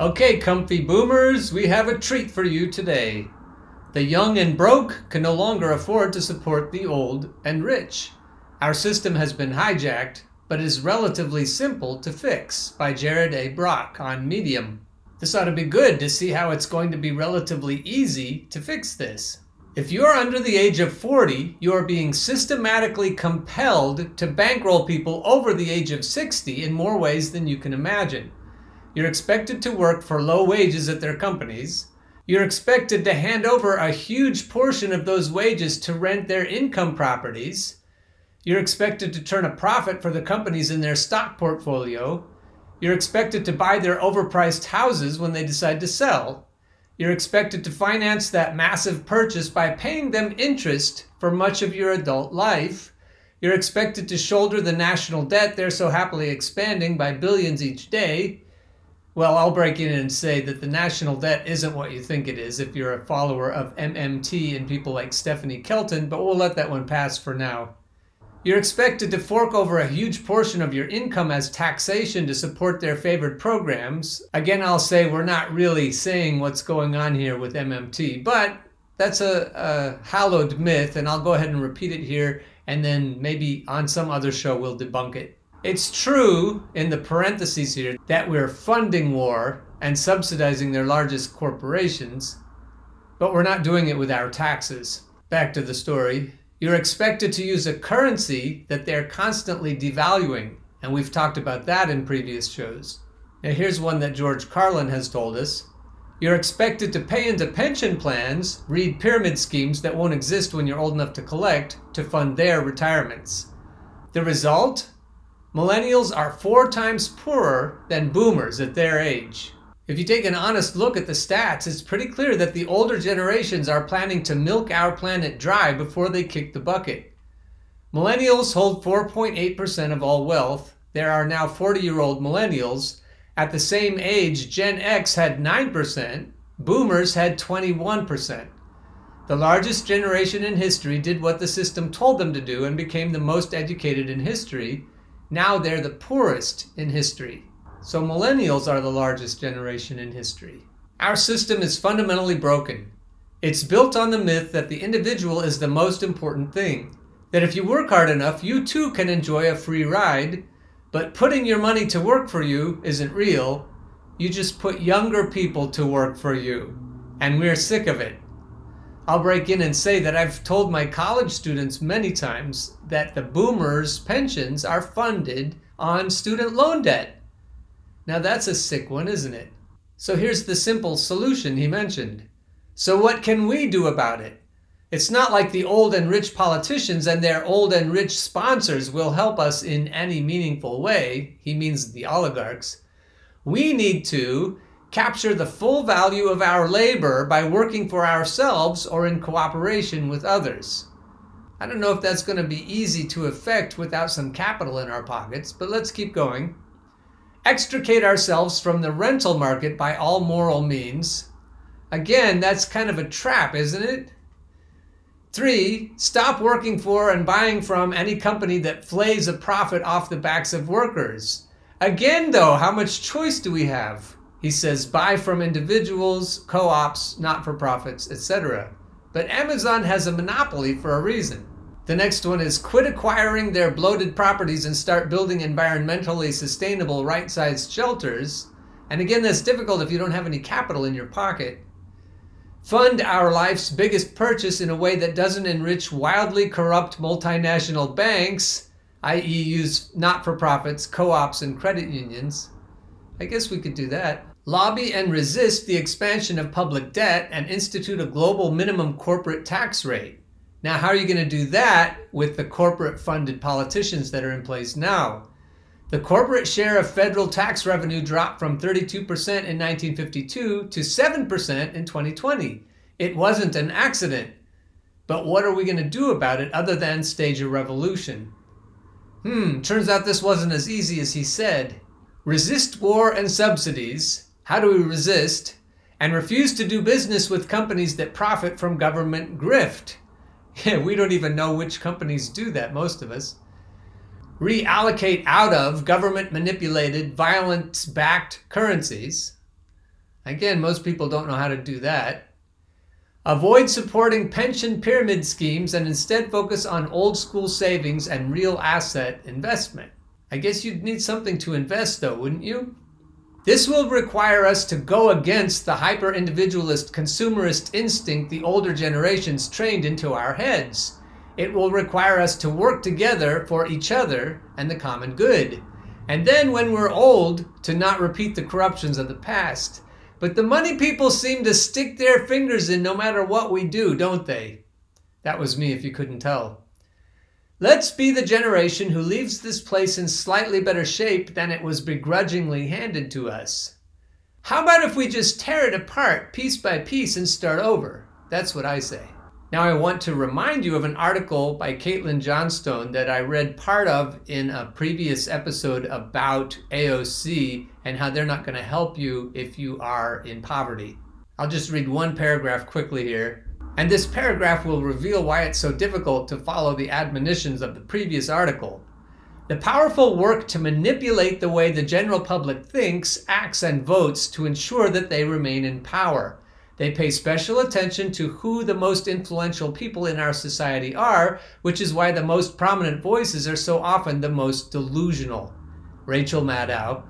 Okay, comfy boomers, we have a treat for you today. The young and broke can no longer afford to support the old and rich. Our system has been hijacked, but is relatively simple to fix, by Jared A. Brock on Medium. This ought to be good to see how it's going to be relatively easy to fix this. If you are under the age of 40, you are being systematically compelled to bankroll people over the age of 60 in more ways than you can imagine. You're expected to work for low wages at their companies. You're expected to hand over a huge portion of those wages to rent their income properties. You're expected to turn a profit for the companies in their stock portfolio. You're expected to buy their overpriced houses when they decide to sell. You're expected to finance that massive purchase by paying them interest for much of your adult life. You're expected to shoulder the national debt they're so happily expanding by billions each day. Well, I'll break in and say that the national debt isn't what you think it is if you're a follower of MMT and people like Stephanie Kelton, but we'll let that one pass for now. You're expected to fork over a huge portion of your income as taxation to support their favorite programs. Again, I'll say we're not really saying what's going on here with MMT, but that's a hallowed myth, and I'll go ahead and repeat it here, and then maybe on some other show we'll debunk it. It's true, in the parentheses here, that we're funding war and subsidizing their largest corporations, but we're not doing it with our taxes. Back to the story. You're expected to use a currency that they're constantly devaluing, and we've talked about that in previous shows. Now here's one that George Carlin has told us. You're expected to pay into pension plans, read pyramid schemes that won't exist when you're old enough to collect, to fund their retirements. The result? Millennials are 4 times poorer than boomers at their age. If you take an honest look at the stats, it's pretty clear that the older generations are planning to milk our planet dry before they kick the bucket. Millennials hold 4.8% of all wealth. There are now 40-year-old millennials. At the same age, Gen X had 9%. Boomers had 21%. The largest generation in history did what the system told them to do and became the most educated in history. Now they're the poorest in history. So millennials are the largest generation in history. Our system is fundamentally broken. It's built on the myth that the individual is the most important thing. That if you work hard enough, you too can enjoy a free ride. But putting your money to work for you isn't real. You just put younger people to work for you. And we're sick of it. I'll break in and say that I've told my college students many times that the boomers' pensions are funded on student loan debt. Now that's a sick one, isn't it? So here's the simple solution he mentioned. So what can we do about it? It's not like the old and rich politicians and their old and rich sponsors will help us in any meaningful way. He means the oligarchs. We need to capture the full value of our labor by working for ourselves or in cooperation with others. I don't know if that's going to be easy to effect without some capital in our pockets, but let's keep going. Extricate ourselves from the rental market by all moral means. Again, that's kind of a trap, isn't it? 3, stop working for and buying from any company that flays a profit off the backs of workers. Again, though, how much choice do we have? He says buy from individuals, co-ops, not-for-profits, etc. But Amazon has a monopoly for a reason. The next one is quit acquiring their bloated properties and start building environmentally sustainable right-sized shelters. And again, that's difficult if you don't have any capital in your pocket. Fund our life's biggest purchase in a way that doesn't enrich wildly corrupt multinational banks, i.e. use not-for-profits, co-ops, and credit unions. I guess we could do that. Lobby and resist the expansion of public debt and institute a global minimum corporate tax rate. Now, how are you going to do that with the corporate-funded politicians that are in place now? The corporate share of federal tax revenue dropped from 32% in 1952 to 7% in 2020. It wasn't an accident. But what are we going to do about it other than stage a revolution? Turns out this wasn't as easy as he said. Resist war and subsidies. How do we resist? And refuse to do business with companies that profit from government grift. We don't even know which companies do that, most of us. Reallocate out of government-manipulated, violence-backed currencies. Again, most people don't know how to do that. Avoid supporting pension pyramid schemes and instead focus on old school savings and real asset investment. I guess you'd need something to invest though, wouldn't you? This will require us to go against the hyper-individualist consumerist instinct the older generations trained into our heads. It will require us to work together for each other and the common good. And then when we're old, to not repeat the corruptions of the past. But the money people seem to stick their fingers in no matter what we do, don't they? That was me if you couldn't tell. Let's be the generation who leaves this place in slightly better shape than it was begrudgingly handed to us. How about if we just tear it apart piece by piece and start over? That's what I say. Now I want to remind you of an article by Caitlin Johnstone that I read part of in a previous episode about AOC and how they're not going to help you if you are in poverty. I'll just read one paragraph quickly here. And this paragraph will reveal why it's so difficult to follow the admonitions of the previous article. The powerful work to manipulate the way the general public thinks, acts, and votes to ensure that they remain in power. They pay special attention to who the most influential people in our society are, which is why the most prominent voices are so often the most delusional. Rachel Maddow.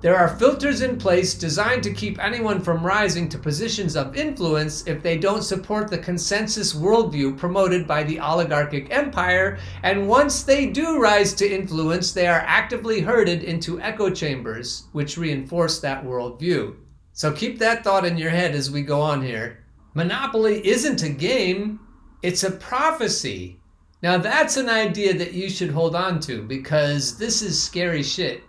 There are filters in place designed to keep anyone from rising to positions of influence if they don't support the consensus worldview promoted by the oligarchic empire, and once they do rise to influence, they are actively herded into echo chambers, which reinforce that worldview. So keep that thought in your head as we go on here. Monopoly isn't a game, it's a prophecy. Now that's an idea that you should hold on to, because this is scary shit.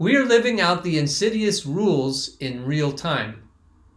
We are living out the insidious rules in real time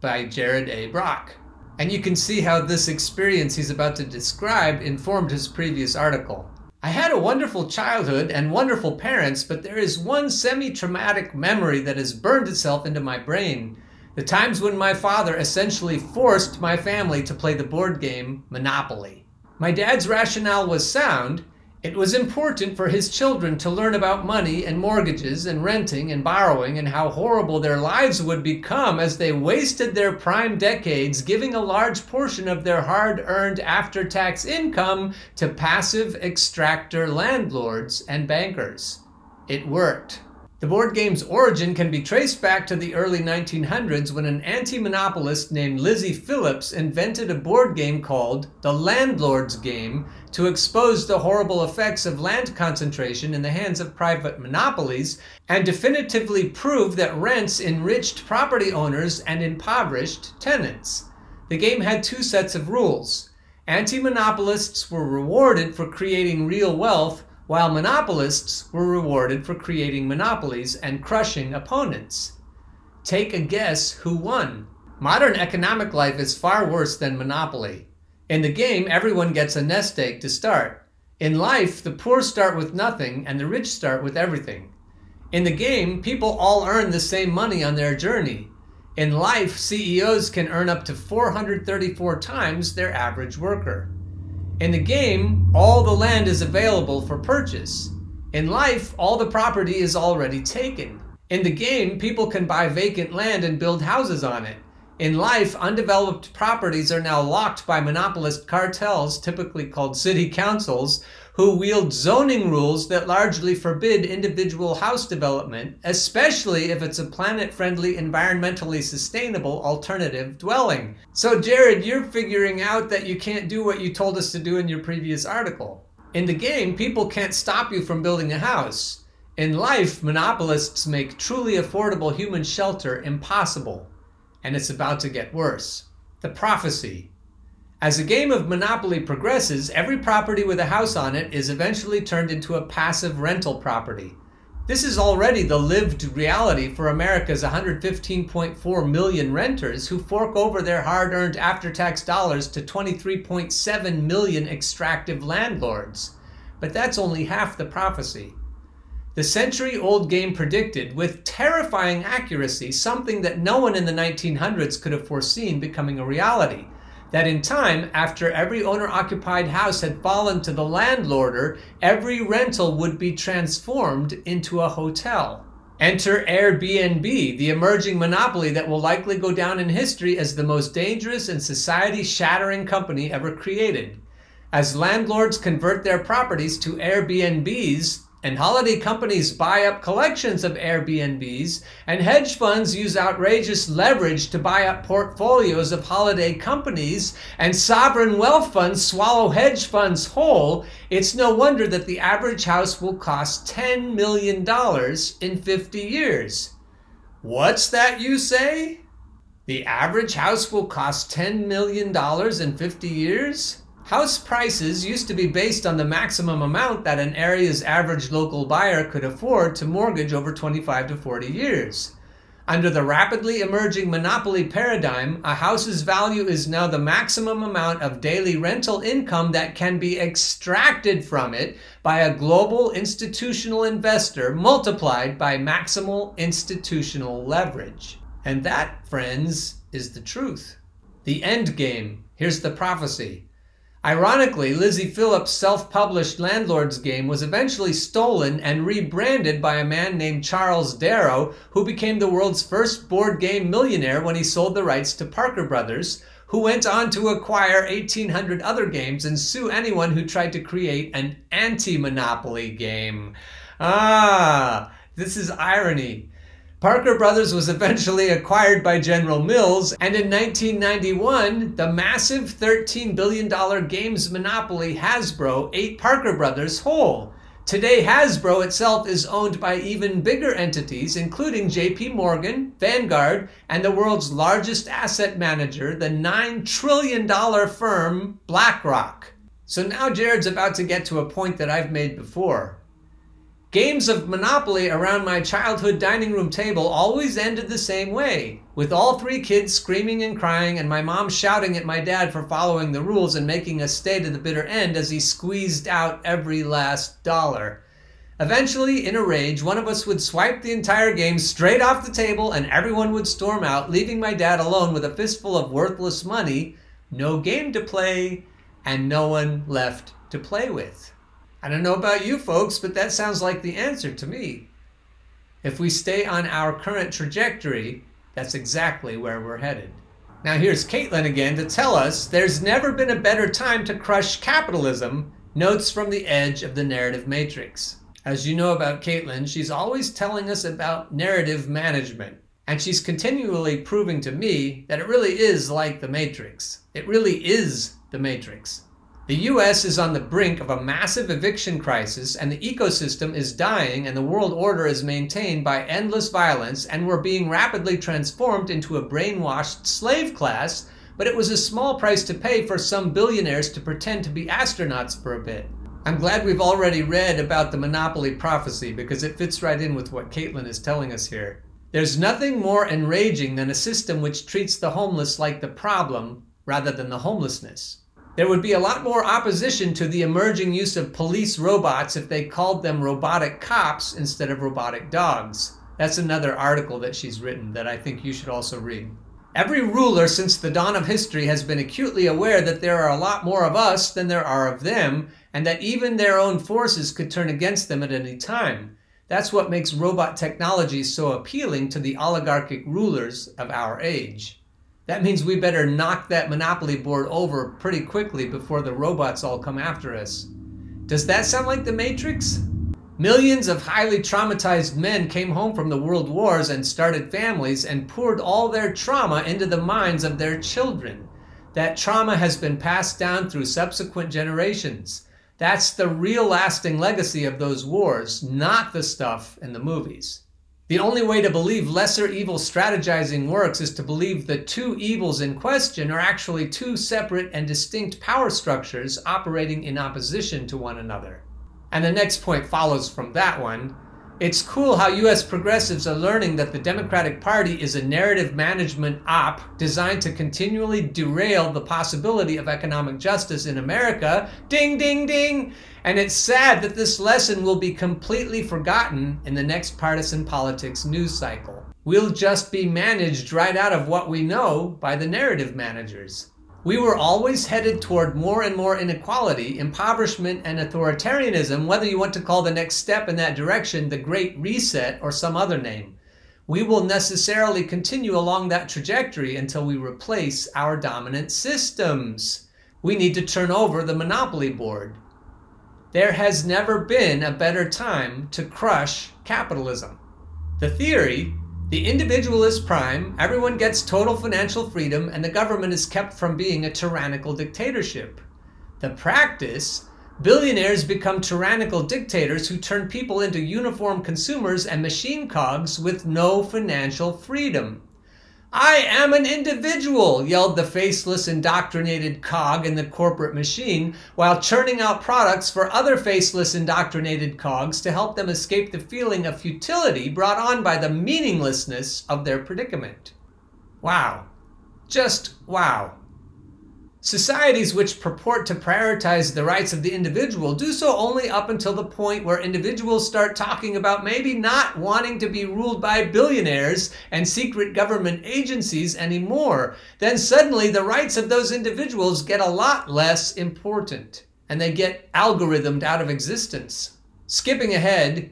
by Jared A. Brock. And you can see how this experience he's about to describe informed his previous article. I had a wonderful childhood and wonderful parents, but there is one semi-traumatic memory that has burned itself into my brain. The times when my father essentially forced my family to play the board game Monopoly. My dad's rationale was sound. It was important for his children to learn about money and mortgages and renting and borrowing and how horrible their lives would become as they wasted their prime decades giving a large portion of their hard-earned after-tax income to passive extractor landlords and bankers. It worked. The board game's origin can be traced back to the early 1900s when an anti-monopolist named Lizzie Phillips invented a board game called the Landlord's Game to expose the horrible effects of land concentration in the hands of private monopolies and definitively prove that rents enriched property owners and impoverished tenants. The game had two sets of rules. Anti-monopolists were rewarded for creating real wealth, while monopolists were rewarded for creating monopolies and crushing opponents. Take a guess who won. Modern economic life is far worse than Monopoly. In the game, everyone gets a nest egg to start. In life, the poor start with nothing and the rich start with everything. In the game, people all earn the same money on their journey. In life, CEOs can earn up to 434 times their average worker. In the game, all the land is available for purchase. In life, all the property is already taken. In the game, people can buy vacant land and build houses on it. In life, undeveloped properties are now locked by monopolist cartels, typically called city councils, who wield zoning rules that largely forbid individual house development, especially if it's a planet-friendly, environmentally sustainable alternative dwelling. So Jared, you're figuring out that you can't do what you told us to do in your previous article. In the game, people can't stop you from building a house. In life, monopolists make truly affordable human shelter impossible. And it's about to get worse. The prophecy. As the game of Monopoly progresses, every property with a house on it is eventually turned into a passive rental property. This is already the lived reality for America's 115.4 million renters who fork over their hard-earned after-tax dollars to 23.7 million extractive landlords. But that's only half the prophecy. The century-old game predicted, with terrifying accuracy, something that no one in the 1900s could have foreseen becoming a reality. That in time, after every owner-occupied house had fallen to the landlord, every rental would be transformed into a hotel. Enter Airbnb, the emerging monopoly that will likely go down in history as the most dangerous and society-shattering company ever created. As landlords convert their properties to Airbnbs, and holiday companies buy up collections of Airbnbs, and hedge funds use outrageous leverage to buy up portfolios of holiday companies, and sovereign wealth funds swallow hedge funds whole, it's no wonder that the average house will cost $10 million in 50 years. What's that you say? The average house will cost $10 million in 50 years? House prices used to be based on the maximum amount that an area's average local buyer could afford to mortgage over 25 to 40 years. Under the rapidly emerging monopoly paradigm, a house's value is now the maximum amount of daily rental income that can be extracted from it by a global institutional investor multiplied by maximal institutional leverage. And that, friends, is the truth. The end game. Here's the prophecy. Ironically, Lizzie Phillips' self-published Landlord's Game was eventually stolen and rebranded by a man named Charles Darrow, who became the world's first board game millionaire when he sold the rights to Parker Brothers, who went on to acquire 1,800 other games and sue anyone who tried to create an anti-monopoly game. This is irony. Parker Brothers was eventually acquired by General Mills, and in 1991, the massive $13 billion games monopoly Hasbro ate Parker Brothers whole. Today, Hasbro itself is owned by even bigger entities, including JP Morgan, Vanguard, and the world's largest asset manager, the $9 trillion firm BlackRock. So now Jared's about to get to a point that I've made before. Games of Monopoly around my childhood dining room table always ended the same way, with all three kids screaming and crying and my mom shouting at my dad for following the rules and making us stay to the bitter end as he squeezed out every last dollar. Eventually, in a rage, one of us would swipe the entire game straight off the table and everyone would storm out, leaving my dad alone with a fistful of worthless money, no game to play, and no one left to play with. I don't know about you folks, but that sounds like the answer to me. If we stay on our current trajectory, that's exactly where we're headed. Now here's Caitlin again to tell us there's never been a better time to crush capitalism, notes from the edge of the narrative matrix. As you know about Caitlin, she's always telling us about narrative management, and she's continually proving to me that it really is like the matrix. It really is the matrix. The U.S. is on the brink of a massive eviction crisis, and the ecosystem is dying, and the world order is maintained by endless violence, and we're being rapidly transformed into a brainwashed slave class, but it was a small price to pay for some billionaires to pretend to be astronauts for a bit. I'm glad we've already read about the monopoly prophecy because it fits right in with what Caitlin is telling us here. There's nothing more enraging than a system which treats the homeless like the problem rather than the homelessness. There would be a lot more opposition to the emerging use of police robots if they called them robotic cops instead of robotic dogs. That's another article that she's written that I think you should also read. Every ruler since the dawn of history has been acutely aware that there are a lot more of us than there are of them, and that even their own forces could turn against them at any time. That's what makes robot technology so appealing to the oligarchic rulers of our age. That means we better knock that monopoly board over pretty quickly before the robots all come after us. Does that sound like the Matrix? Millions of highly traumatized men came home from the world wars and started families and poured all their trauma into the minds of their children. That trauma has been passed down through subsequent generations. That's the real lasting legacy of those wars, not the stuff in the movies. The only way to believe lesser evil strategizing works is to believe the two evils in question are actually two separate and distinct power structures operating in opposition to one another. And the next point follows from that one. It's cool how U.S. progressives are learning that the Democratic Party is a narrative management op designed to continually derail the possibility of economic justice in America. Ding, ding, ding! And it's sad that this lesson will be completely forgotten in the next partisan politics news cycle. We'll just be managed right out of what we know by the narrative managers. We were always headed toward more and more inequality, impoverishment, and authoritarianism, whether you want to call the next step in that direction the Great Reset or some other name. We will necessarily continue along that trajectory until we replace our dominant systems. We need to turn over the monopoly board. There has never been a better time to crush capitalism. The theory, the individual is prime, everyone gets total financial freedom, and the government is kept from being a tyrannical dictatorship. The practice, billionaires become tyrannical dictators who turn people into uniform consumers and machine cogs with no financial freedom. "I am an individual," yelled the faceless indoctrinated cog in the corporate machine, while churning out products for other faceless indoctrinated cogs to help them escape the feeling of futility brought on by the meaninglessness of their predicament. Wow. Just wow. Societies which purport to prioritize the rights of the individual do so only up until the point where individuals start talking about maybe not wanting to be ruled by billionaires and secret government agencies anymore. Then suddenly the rights of those individuals get a lot less important, and they get algorithmed out of existence. Skipping ahead,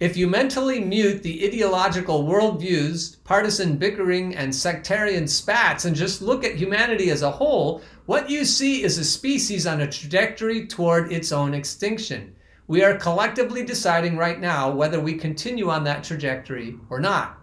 if you mentally mute the ideological worldviews, partisan bickering, and sectarian spats and just look at humanity as a whole, what you see is a species on a trajectory toward its own extinction. We are collectively deciding right now whether we continue on that trajectory or not.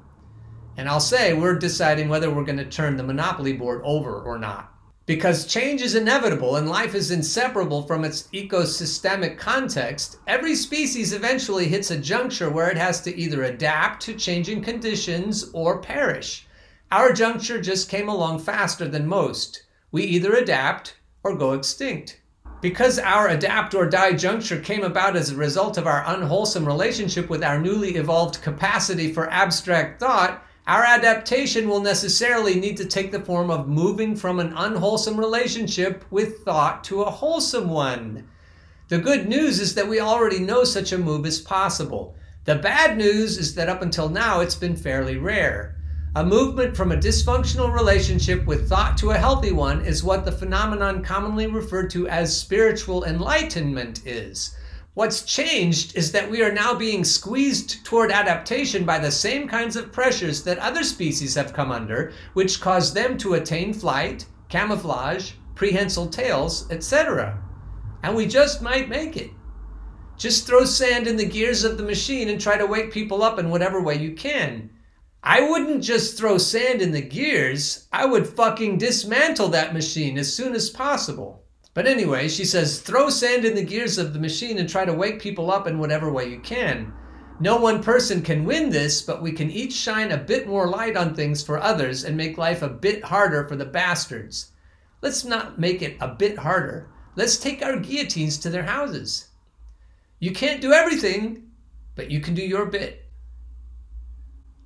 And I'll say we're deciding whether we're going to turn the monopoly board over or not. Because change is inevitable and life is inseparable from its ecosystemic context, every species eventually hits a juncture where it has to either adapt to changing conditions or perish. Our juncture just came along faster than most. We either adapt or go extinct. Because our adapt or die juncture came about as a result of our unwholesome relationship with our newly evolved capacity for abstract thought, our adaptation will necessarily need to take the form of moving from an unwholesome relationship with thought to a wholesome one. The good news is that we already know such a move is possible. The bad news is that up until now it's been fairly rare. A movement from a dysfunctional relationship with thought to a healthy one is what the phenomenon commonly referred to as spiritual enlightenment is. What's changed is that we are now being squeezed toward adaptation by the same kinds of pressures that other species have come under, which cause them to attain flight, camouflage, prehensile tails, etc. And we just might make it. Just throw sand in the gears of the machine and try to wake people up in whatever way you can. I wouldn't just throw sand in the gears. I would fucking dismantle that machine as soon as possible. But anyway, she says, throw sand in the gears of the machine and try to wake people up in whatever way you can. No one person can win this, but we can each shine a bit more light on things for others and make life a bit harder for the bastards. Let's not make it a bit harder. Let's take our guillotines to their houses. You can't do everything, but you can do your bit.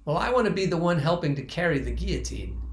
Well, I want to be the one helping to carry the guillotine.